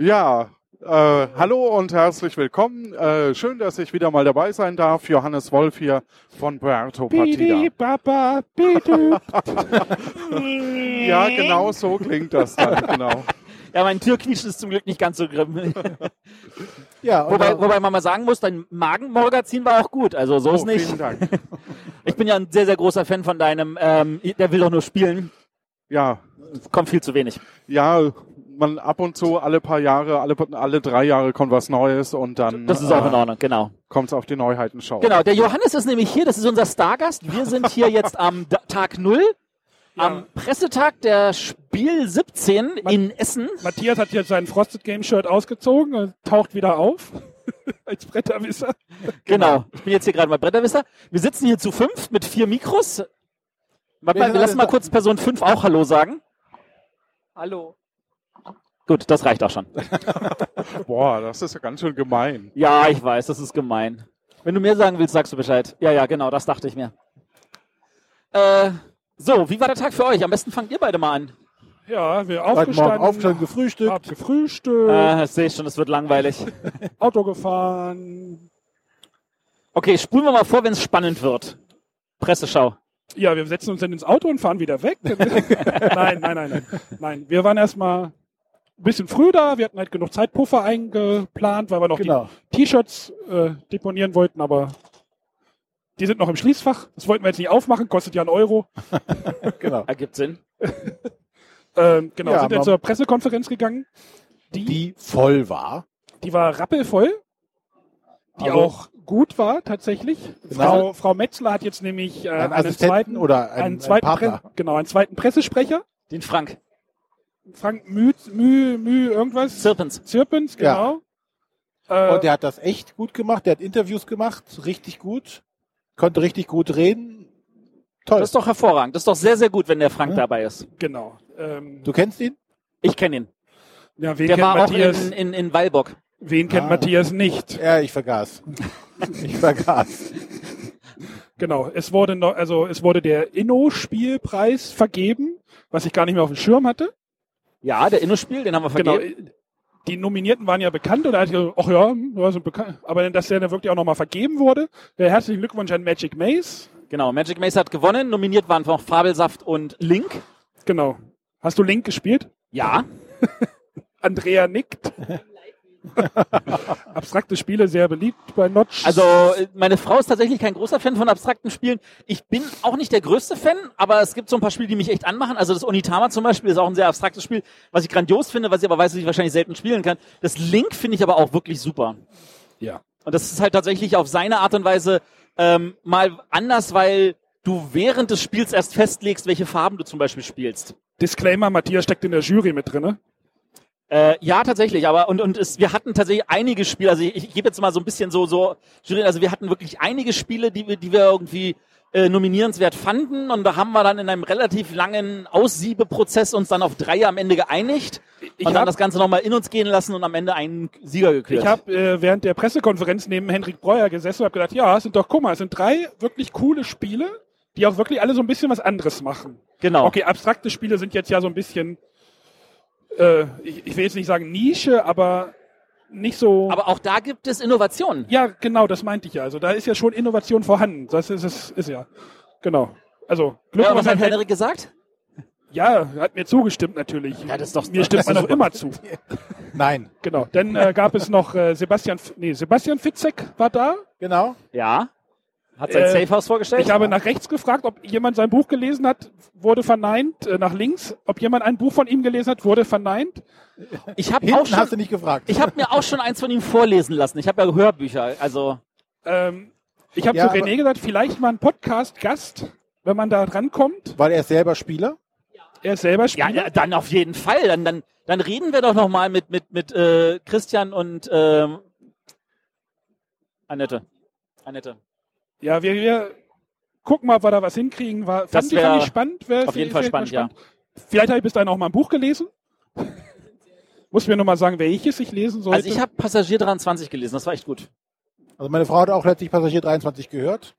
Ja, hallo und herzlich willkommen. Schön, dass ich wieder mal dabei sein darf. Johannes Wolf hier von Berto Patina. Ja, genau so klingt das dann, genau. Ja, mein Türknitschen ist zum Glück nicht ganz so grimmig. Ja, wobei man mal sagen muss, dein Magenmagazin war auch gut, also so ist nicht. Vielen Dank. Ich bin ja ein sehr, sehr großer Fan von deinem, der will doch nur spielen. Ja. Kommt viel zu wenig. Ja, man ab und zu alle paar Jahre, alle 3 Jahre kommt was Neues und dann... Das ist auch in Ordnung, genau. Kommt's auf die Neuheitenschau. Genau, der Johannes ist nämlich hier, das ist unser Stargast. Wir sind hier jetzt am Tag 0. Ja. Am Pressetag der Spiel 17 in Essen. Matthias hat jetzt sein Frosted Game Shirt ausgezogen und taucht wieder auf als Bretterwisser. Genau, ich bin jetzt hier gerade mal Bretterwisser. Wir sitzen hier zu 5 mit 4 Mikros. Wir lassen mal kurz Person 5 auch Hallo sagen. Hallo. Gut, das reicht auch schon. Boah, das ist ja ganz schön gemein. Ja, ich weiß, das ist gemein. Wenn du mehr sagen willst, sagst du Bescheid. Ja, genau, das dachte ich mir. So, wie war der Tag für euch? Am besten fangt ihr beide mal an. Ja, wir aufgestanden, gefrühstückt. Das sehe ich schon, das wird langweilig. Auto gefahren. Okay, spulen wir mal vor, wenn es spannend wird. Presseschau. Ja, wir setzen uns dann ins Auto und fahren wieder weg. Nein. Wir waren erstmal ein bisschen früh da. Wir hatten halt genug Zeitpuffer eingeplant, weil wir noch die T-Shirts deponieren wollten, aber... Die sind noch im Schließfach. Das wollten wir jetzt nicht aufmachen. Kostet ja 1 Euro. Genau. Ergibt Sinn. Sind wir zur Pressekonferenz gegangen. Die voll war. Die war rappelvoll. Die also auch gut war, tatsächlich. Genau. Frau Metzler hat jetzt nämlich einen zweiten Pressesprecher. Den Frank. Frank Mütz, irgendwas. Zirpens, genau. Ja. Und der hat das echt gut gemacht. Der hat Interviews gemacht. Richtig gut. Konnte richtig gut reden. Toll. Das ist doch hervorragend. Das ist doch sehr, sehr gut, wenn der Frank dabei ist. Genau. Du kennst ihn? Ich kenne ihn. Ja, der war Matthias? Auch in Weilburg. Wen kennt Matthias nicht? Ja, ich vergaß. Genau. Es wurde der Inno-Spielpreis vergeben, was ich gar nicht mehr auf dem Schirm hatte. Ja, der Inno-Spiel, den haben wir vergeben. Genau. Die Nominierten waren ja bekannt oder hat gesagt, ach ja, sind bekannt. Aber dass der dann wirklich auch nochmal vergeben wurde. Herzlichen Glückwunsch an Magic Maze. Genau, Magic Maze hat gewonnen. Nominiert waren auch Fabelsaft und Link. Genau. Hast du Link gespielt? Ja. Andrea nickt. Abstrakte Spiele, sehr beliebt bei Notch. Also meine Frau ist tatsächlich kein großer Fan von abstrakten Spielen. Ich bin auch nicht der größte Fan, aber es gibt so ein paar Spiele, die mich echt anmachen. Also das Onitama zum Beispiel ist auch ein sehr abstraktes Spiel, was ich grandios finde, was ich aber weiß, dass ich wahrscheinlich selten spielen kann. Das Link finde ich aber auch wirklich super. Ja. Und das ist halt tatsächlich auf seine Art und Weise mal anders, weil du während des Spiels erst festlegst, welche Farben du zum Beispiel spielst. Disclaimer, Matthias steckt in der Jury mit drin, ne? Ja, tatsächlich, aber wir hatten tatsächlich einige Spiele, also ich gebe jetzt mal so ein bisschen so Jurien, also wir hatten wirklich einige Spiele, die wir irgendwie nominierenswert fanden und da haben wir dann in einem relativ langen Aussiebeprozess uns dann auf 3 am Ende geeinigt und dann das Ganze nochmal in uns gehen lassen und am Ende einen Sieger geklärt. Ich habe während der Pressekonferenz neben Henrik Breuer gesessen und habe gedacht, ja, es sind 3 wirklich coole Spiele, die auch wirklich alle so ein bisschen was anderes machen. Genau. Okay, abstrakte Spiele sind jetzt ja so ein bisschen... Ich will jetzt nicht sagen Nische, aber nicht so... Aber auch da gibt es Innovationen. Ja, genau, das meinte ich ja. Also da ist ja schon Innovation vorhanden. Das ist ja... Genau. Also Glückwunsch. Ja, was hat Henrik gesagt? Ja, hat mir zugestimmt natürlich. Ja, das ist doch, mir stimmt man auch immer zu. Nein. Genau. Dann gab es noch Sebastian Fitzek war da. Genau. Ja. Hat sein Safehouse vorgestellt? Ich habe nach rechts gefragt, ob jemand sein Buch gelesen hat, wurde verneint. Nach links, ob jemand ein Buch von ihm gelesen hat, wurde verneint. Hast du nicht gefragt. Ich habe mir auch schon eins von ihm vorlesen lassen. Ich habe ja Hörbücher. Also ich habe zu René gesagt, vielleicht mal ein Podcast-Gast, wenn man da rankommt. Weil er ist selber Spieler? Ja. Er ist selber Spieler? Ja, dann auf jeden Fall. Dann reden wir doch nochmal mit Christian und Annette. Ja, wir gucken mal, ob wir da was hinkriegen. Fand ich spannend. Auf jeden Fall spannend, ja. Vielleicht habe ich bis dahin auch mal ein Buch gelesen. Muss mir nur mal sagen, welches ich lesen sollte. Also ich habe Passagier 23 gelesen, das war echt gut. Also meine Frau hat auch letztlich Passagier 23 gehört.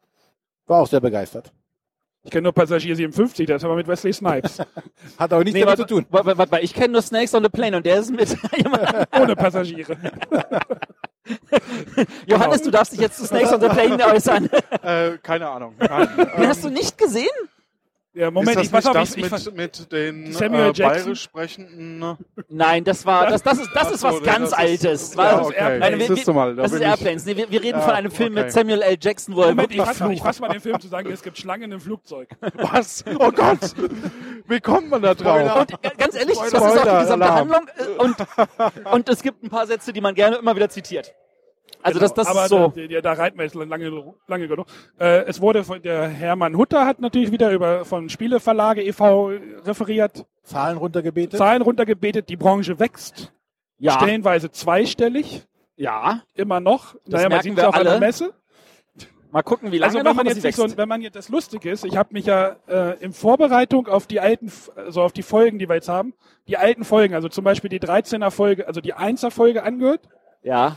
War auch sehr begeistert. Ich kenne nur Passagier 57, das haben wir mit Wesley Snipes. Hat auch nichts damit zu tun. Warte, ich kenne nur Snakes on a Plane und der ist mit jemandem. Ohne Passagiere. Johannes, genau. Du darfst dich jetzt zu Snakes on a Plane äußern. Keine Ahnung. Den hast du nicht gesehen? Ja, Moment, ist das mit den bayerisch sprechenden... Nein, das ist was ganz Altes. Das ist Airplanes. Nee, wir reden von einem Film mit Samuel L. Jackson. Moment, ich fasse mal den Film zu sagen, es gibt Schlangen im Flugzeug. Was? Oh Gott! Wie kommt man da drauf? Und, ganz ehrlich, das ist auch die gesamte Handlung. Und es gibt ein paar Sätze, die man gerne immer wieder zitiert. Also genau, das ist so. Da reiten wir jetzt lange genug. Es wurde von der Hermann Hutter hat natürlich wieder von Spieleverlage e.V. referiert. Zahlen runtergebetet. Die Branche wächst. Ja. Stellenweise zweistellig. Ja. Immer noch. Das merken man sieht es auf einer Messe. Mal gucken, wie lange noch sie wächst. Wenn man jetzt das Lustige ist, ich habe mich ja in Vorbereitung auf die alten, also auf die Folgen, die wir jetzt haben, die alten Folgen, also zum Beispiel die 13er Folge, also die 1er Folge angehört. Ja.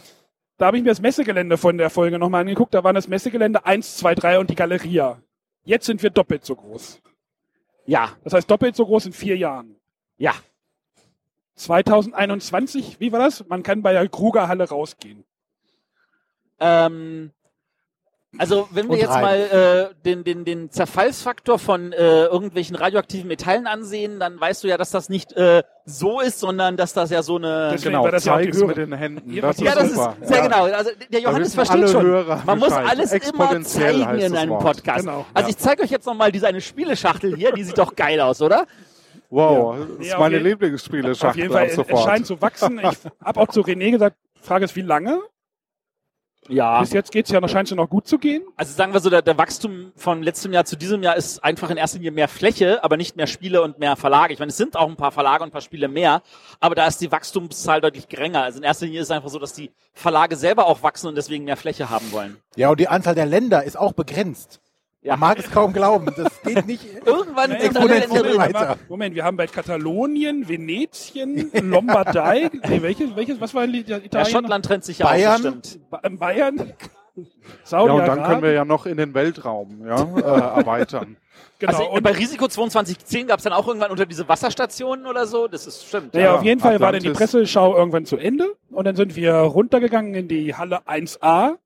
Da habe ich mir das Messegelände von der Folge nochmal angeguckt. Da waren das Messegelände 1, 2, 3 und die Galeria. Jetzt sind wir doppelt so groß. Ja. Das heißt doppelt so groß in 4 Jahren. Ja. 2021, wie war das? Man kann bei der Krugerhalle rausgehen. Also wenn wir jetzt mal den Zerfallsfaktor von irgendwelchen radioaktiven Metallen ansehen, dann weißt du ja, dass das nicht so ist, sondern dass das ja so eine... Deswegen genau, das zeig's mit den Händen. Das ist sehr genau. Also der Johannes versteht schon. Man muss alles immer zeigen in einem Podcast. Genau. Also ich zeige euch jetzt nochmal diese eine Spieleschachtel hier, die sieht doch geil aus, oder? Wow, ja. Das ist meine Lieblingsspieleschachtel. Auf jeden Fall, es scheint zu wachsen. Ich habe auch zu René gesagt, Frage ist, wie lange? Ja. Bis jetzt geht's ja noch, scheint es ja noch gut zu gehen. Also sagen wir so, der Wachstum von letztem Jahr zu diesem Jahr ist einfach in erster Linie mehr Fläche, aber nicht mehr Spiele und mehr Verlage. Ich meine, es sind auch ein paar Verlage und ein paar Spiele mehr, aber da ist die Wachstumszahl deutlich geringer. Also in erster Linie ist es einfach so, dass die Verlage selber auch wachsen und deswegen mehr Fläche haben wollen. Ja, und die Anzahl der Länder ist auch begrenzt. Ja. Man mag es kaum glauben, das geht nicht. Irgendwann sind alle Länder weiter. Moment, wir haben bald Katalonien, Venetien, Lombardei. Nee, welches? Was war in Italien? Ja, Schottland trennt sich ja auch, stimmt. Bayern. Saudi-Arabien. Ja, und dann können wir ja noch in den Weltraum erweitern. Genau. Also und bei Risiko 2210 gab es dann auch irgendwann unter diese Wasserstationen oder so. Das ist stimmt. Ja, auf jeden Fall war dann die Presseschau irgendwann zu Ende. Und dann sind wir runtergegangen in die Halle 1A.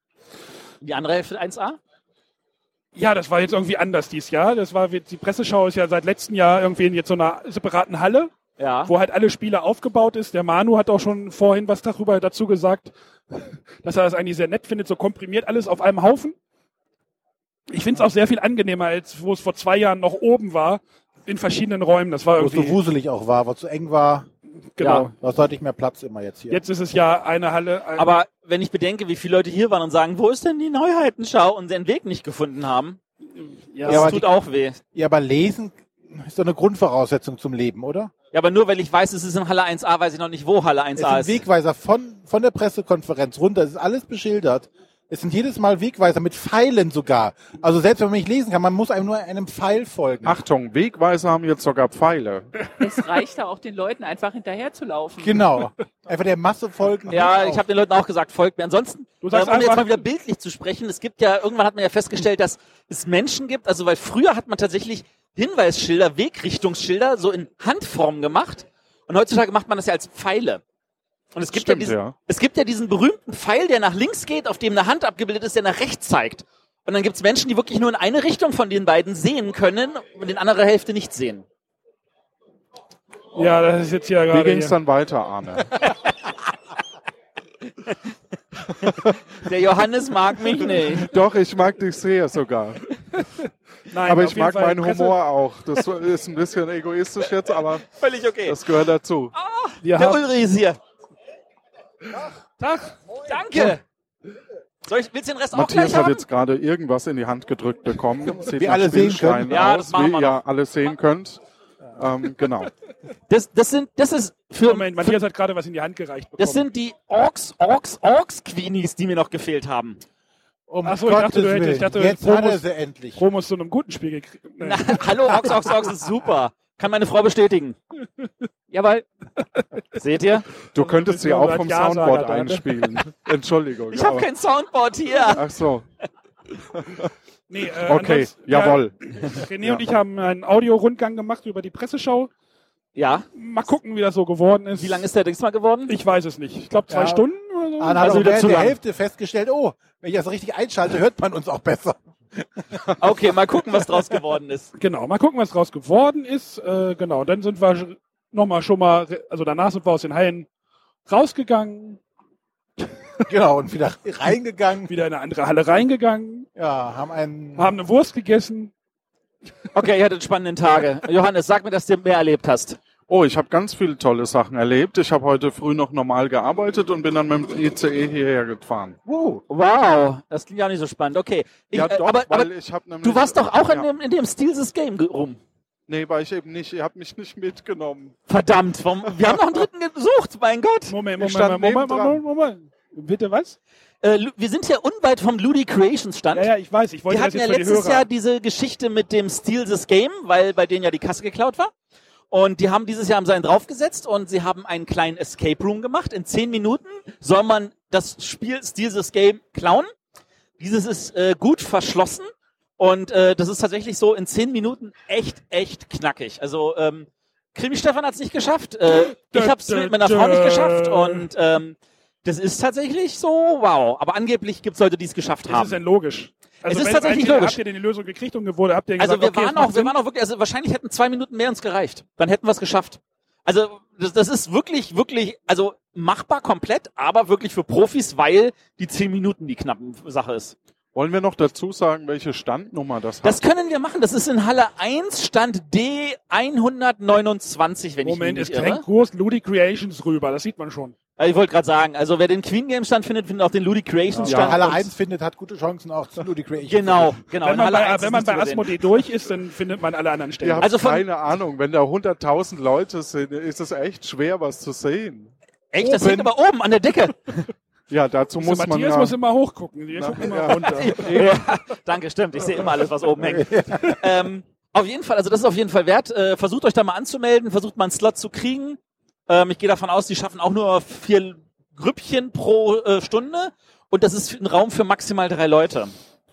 Die andere Hälfte 1A? Ja, das war jetzt irgendwie anders dieses Jahr. Die Presseschau ist ja seit letztem Jahr irgendwie in jetzt so einer separaten Halle, ja, wo halt alle Spiele aufgebaut ist. Der Manu hat auch schon vorhin was dazu gesagt, dass er das eigentlich sehr nett findet, so komprimiert alles auf einem Haufen. Ich finde es auch sehr viel angenehmer, als wo es vor 2 Jahren noch oben war, in verschiedenen Räumen. Das war irgendwie, wo es so wuselig auch war, wo es so eng war. Genau. Ja, da ist deutlich mehr Platz immer jetzt hier. Jetzt ist es ja eine Halle. Aber wenn ich bedenke, wie viele Leute hier waren und sagen, wo ist denn die Neuheitenschau und den Weg nicht gefunden haben, das tut auch weh. Ja, aber lesen ist doch eine Grundvoraussetzung zum Leben, oder? Ja, aber nur, weil ich weiß, es ist in Halle 1a, weiß ich noch nicht, wo Halle 1a ist. Es sind Wegweiser von der Pressekonferenz runter, es ist alles beschildert. Es sind jedes Mal Wegweiser, mit Pfeilen sogar. Also selbst wenn man nicht lesen kann, man muss einem nur einem Pfeil folgen. Achtung, Wegweiser haben jetzt sogar Pfeile. Es reicht da auch den Leuten einfach hinterher zu laufen. Genau. Einfach der Masse folgen. Ja, ich habe den Leuten auch gesagt, folgt mir. Ansonsten, um jetzt mal wieder bildlich zu sprechen, es gibt ja, irgendwann hat man ja festgestellt, dass es Menschen gibt, also weil früher hat man tatsächlich Hinweisschilder, Wegrichtungsschilder so in Handform gemacht und heutzutage macht man das ja als Pfeile. Und es gibt, stimmt, ja diesen, ja. Es gibt ja diesen berühmten Pfeil, der nach links geht, auf dem eine Hand abgebildet ist, der nach rechts zeigt. Und dann gibt es Menschen, die wirklich nur in eine Richtung von den beiden sehen können und in andere Hälfte nicht sehen. Oh. Ja, das ist jetzt hier gerade... Wie ging es dann weiter, Arne? Der Johannes mag mich nicht. Doch, ich mag dich sehr sogar. Nein, aber ich mag meinen Humor auch. Das ist ein bisschen egoistisch jetzt, aber völlig okay. Das gehört dazu. Oh, der Ulrich ist hier. Tag. Danke. Willst du den Rest auch gleich haben? Matthias hat jetzt gerade irgendwas in die Hand gedrückt bekommen. Wie alle sehen können. Ja, das machen wir. Wie ihr alle sehen könnt. Genau. Das ist für... Moment, Matthias hat gerade was in die Hand gereicht bekommen. Das sind die Orks-Queenies, die mir noch gefehlt haben. Achso, ich dachte, du hättest Promos zu einem guten Spiel gekriegt. Nee. Hallo, Orks ist super. Kann meine Frau bestätigen. Jawohl. Seht ihr? Du könntest sie auch vom Soundboard einspielen. Entschuldigung. Ich habe kein Soundboard hier. Ach so. Nee, okay, jawohl. René und ich haben einen Audio-Rundgang gemacht über die Presseschau. Ja. Mal gucken, wie das so geworden ist. Wie lange ist der diesmal geworden? Ich weiß es nicht. Ich glaube 2 Stunden oder so. Dann hat also wieder der Hälfte festgestellt, oh, wenn ich das richtig einschalte, hört man uns auch besser. Okay, mal gucken, was draus geworden ist. Genau, mal gucken, was draus geworden ist. Genau, dann sind wir nochmal also danach sind wir aus den Hallen rausgegangen. Genau, und wieder reingegangen. Wieder in eine andere Halle reingegangen. Ja, haben eine Wurst gegessen. Okay, ihr hattet spannenden Tage. Johannes, sag mir, dass du mehr erlebt hast. Oh, ich habe ganz viele tolle Sachen erlebt. Ich habe heute früh noch normal gearbeitet und bin dann mit dem ICE hierher gefahren. Wow, das klingt ja nicht so spannend. Okay, du warst doch auch in dem Steal This Game rum. Nee, war ich eben nicht. Ihr habt mich nicht mitgenommen. Verdammt, wir haben noch einen dritten gesucht, mein Gott. Moment. Bitte was? Wir sind hier unweit vom Ludi Creations Stand. Ja, ich weiß. Ich wollte das jetzt für die Hörer. Wir hatten ja letztes Jahr diese Geschichte mit dem Steal This Game, weil bei denen ja die Kasse geklaut war. Und die haben dieses Jahr einen draufgesetzt und sie haben einen kleinen Escape Room gemacht. In 10 Minuten soll man das Spiel Steal This Game klauen. Dieses ist gut verschlossen und das ist tatsächlich so in 10 Minuten echt knackig. Also Krimi-Stefan hat es nicht geschafft. Ich habe es mit meiner Frau nicht geschafft und das ist tatsächlich so, wow. Aber angeblich gibt es Leute, die es geschafft haben. Das ist denn logisch? Also es ist tatsächlich logisch. Habt ihr denn die Lösung gekriegt und wurde? Habt ihr gesagt, wir waren auch wirklich, also wahrscheinlich hätten 2 Minuten mehr uns gereicht. Dann hätten wir es geschafft. Also das ist wirklich, also machbar komplett, aber wirklich für Profis, weil die 10 Minuten die knappe Sache ist. Wollen wir noch dazu sagen, welche Standnummer das hat? Das können wir machen. Das ist in Halle 1, Stand D 129, wenn ich mich nicht irre. Moment, es drängt groß Ludi Creations rüber, das sieht man schon. Ich wollte gerade sagen, also wer den Queen Game Stand findet auch den Ludi Creations Stand. Wer Halle 1 findet, hat gute Chancen auch zu Ludi Creations. Genau. Wenn man bei Asmodee durch ist, dann findet man alle anderen Stände. Also keine Ahnung, wenn da 100.000 Leute sind, ist es echt schwer, was zu sehen. Echt? Oben. Das hängt aber oben an der Decke. Ja, dazu muss man... Matthias muss immer hochgucken. Immer runter. Ja, danke, stimmt. Ich sehe immer alles, was oben hängt. Auf jeden Fall, also das ist auf jeden Fall wert. Versucht euch da mal anzumelden, versucht mal einen Slot zu kriegen. Ich gehe davon aus, die schaffen auch nur 4 Grüppchen pro Stunde und das ist ein Raum für maximal 3 Leute.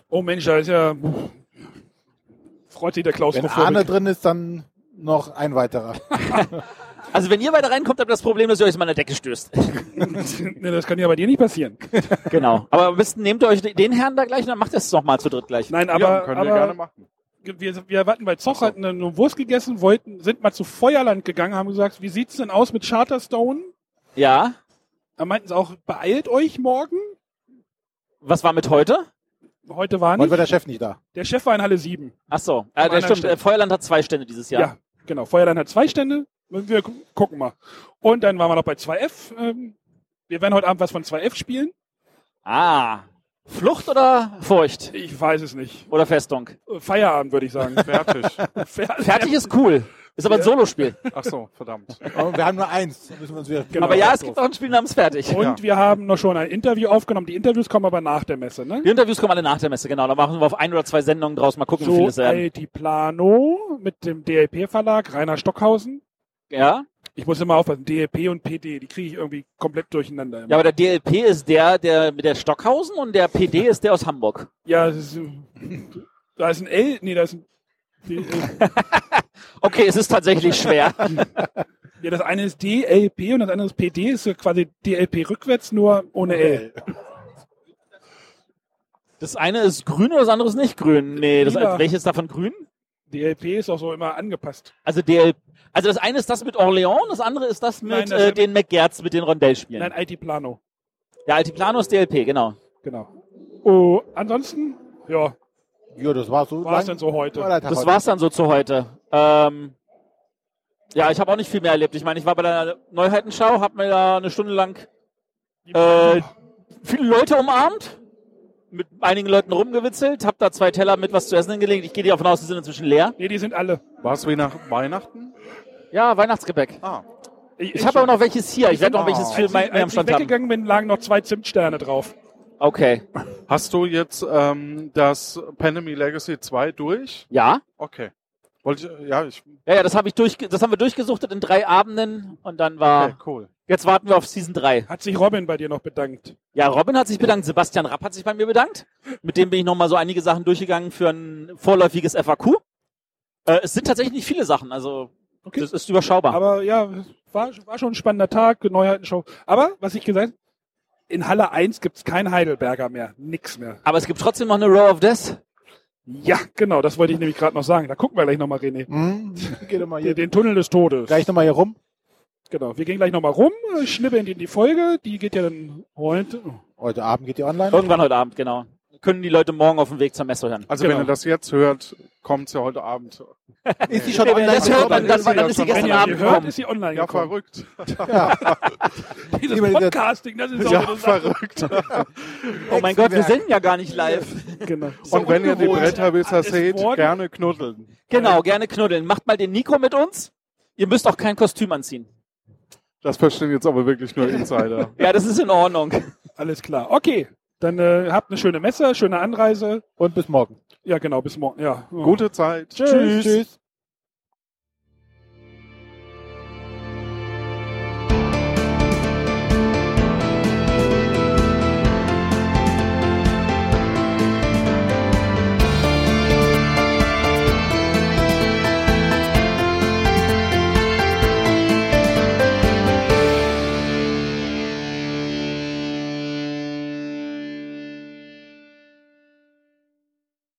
Oh Mensch, da ist ja... Freut sich der Klaustrophobe. Wenn Arne drin ist, dann noch ein weiterer. Also wenn ihr weiter reinkommt, habt ihr das Problem, dass ihr euch mal an der Decke stößt. Das kann ja bei dir nicht passieren. Genau, aber am besten nehmt ihr euch den Herrn da gleich und dann macht ihr es nochmal zu dritt gleich. Nein, aber... Ja, können wir gerne machen. Wir hatten bei Zoch, hatten eine Wurst gegessen, sind mal zu Feuerland gegangen, haben gesagt, wie sieht's denn aus mit Charterstone? Ja. Da meinten sie auch, beeilt euch morgen. Was war mit heute? Heute war nicht. Heute war der Chef nicht da. Der Chef war in Halle 7. Ach so. Stimmt, Feuerland hat 2 Stände dieses Jahr. Ja, genau. Feuerland hat 2 Stände. Wir gucken mal. Und dann waren wir noch bei 2F. Wir werden heute Abend was von 2F spielen. Ah, Flucht oder Furcht? Ich weiß es nicht. Oder Festung? Feierabend, würde ich sagen. Fertig. Fertig ist cool. Ist aber ein Solospiel. Ach so, verdammt. Aber wir haben nur eins. Müssen wir uns wieder aber ja, es gibt auch ein Spiel namens Fertig. Und wir haben noch schon ein Interview aufgenommen. Die Interviews kommen aber nach der Messe, ne? Die Interviews kommen alle nach der Messe, genau. Da machen wir auf 1 oder 2 Sendungen draus. Mal gucken, wie viele es werden. Altiplano mit dem DLP-Verlag, Rainer Stockhausen. Ja. Ich muss immer aufpassen, DLP und PD, die kriege ich irgendwie komplett durcheinander. Immer. Ja, aber der DLP ist der mit der Stockhausen und der PD ist der aus Hamburg. Ja, da ist ein L, nee, da ist ein D. Okay, es ist tatsächlich schwer. Ja, das eine ist DLP und das andere ist PD, ist quasi DLP rückwärts, nur ohne L. Das eine ist grün oder das andere ist nicht grün? Nee, welches davon grün? DLP ist auch so immer angepasst. Also Also das eine ist das mit Orléans, das andere ist das mit den McGertz, mit den Rondellspielen. Nein, Altiplano. Ja, Altiplano ist DLP, genau. Oh, ansonsten? Ja, das war's so. Das war's dann so zu heute. Ja, ich habe auch nicht viel mehr erlebt. Ich meine, ich war bei der Neuheitenschau, habe mir da eine Stunde lang viele Leute umarmt, mit einigen Leuten rumgewitzelt, habe da 2 Teller mit was zu essen hingelegt. Ich gehe davon aus, die sind inzwischen leer. Nee, die sind alle. War es wie nach Weihnachten? Ja, Weihnachtsgebäck. Ah. Ich habe aber noch welches hier. Ich werde noch welches für mehr am Stand haben. Als ich weggegangen bin, lagen noch 2 Zimtsterne drauf. Okay. Hast du jetzt das Pandemie Legacy 2 durch? Ja. Okay. Das habe ich haben wir durchgesuchtet in 3 Abenden und dann war. Okay, cool. Jetzt warten wir auf Season 3. Hat sich Robin bei dir noch bedankt? Ja, Robin hat sich bedankt. Sebastian Rapp hat sich bei mir bedankt. Mit dem bin ich nochmal so einige Sachen durchgegangen für ein vorläufiges FAQ. Es sind tatsächlich nicht viele Sachen, also okay. Das ist überschaubar. Aber ja, war schon ein spannender Tag, Neuheitenshow. Aber, was ich gesagt habe, in Halle 1 gibt's kein Heidelberger mehr, nix mehr. Aber es gibt trotzdem noch eine Row of Death. Ja, genau, das wollte ich nämlich gerade noch sagen. Da gucken wir gleich nochmal, René. Geht mal hier den Tunnel des Todes. Gleich nochmal hier rum. Genau, wir gehen gleich nochmal rum, schnibbeln in die Folge. Die geht ja dann heute. Heute Abend geht die online. Irgendwann heute Abend, genau. Können die Leute morgen auf dem Weg zur Messe hören. Also genau. Wenn ihr das jetzt hört, kommt sie ja heute Abend. Ist sie schon online? Dann ist sie gestern Abend gekommen. Ist sie online gekommen. Verrückt. Ja. Dieses Podcasting, das ist auch so verrückt. Oh mein Gott, wir sind ja gar nicht live. Genau. So und wenn ihr die Bretterwisser seht, gerne knuddeln. Genau, gerne knuddeln. Macht mal den Nico mit uns. Ihr müsst auch kein Kostüm anziehen. Das verstehen jetzt aber wirklich nur Insider. Ja, das ist in Ordnung. Alles klar. Okay. Dann habt eine schöne Messe, schöne Anreise und bis morgen. Ja, genau, bis morgen. Ja. Gute Zeit. Tschüss. Tschüss.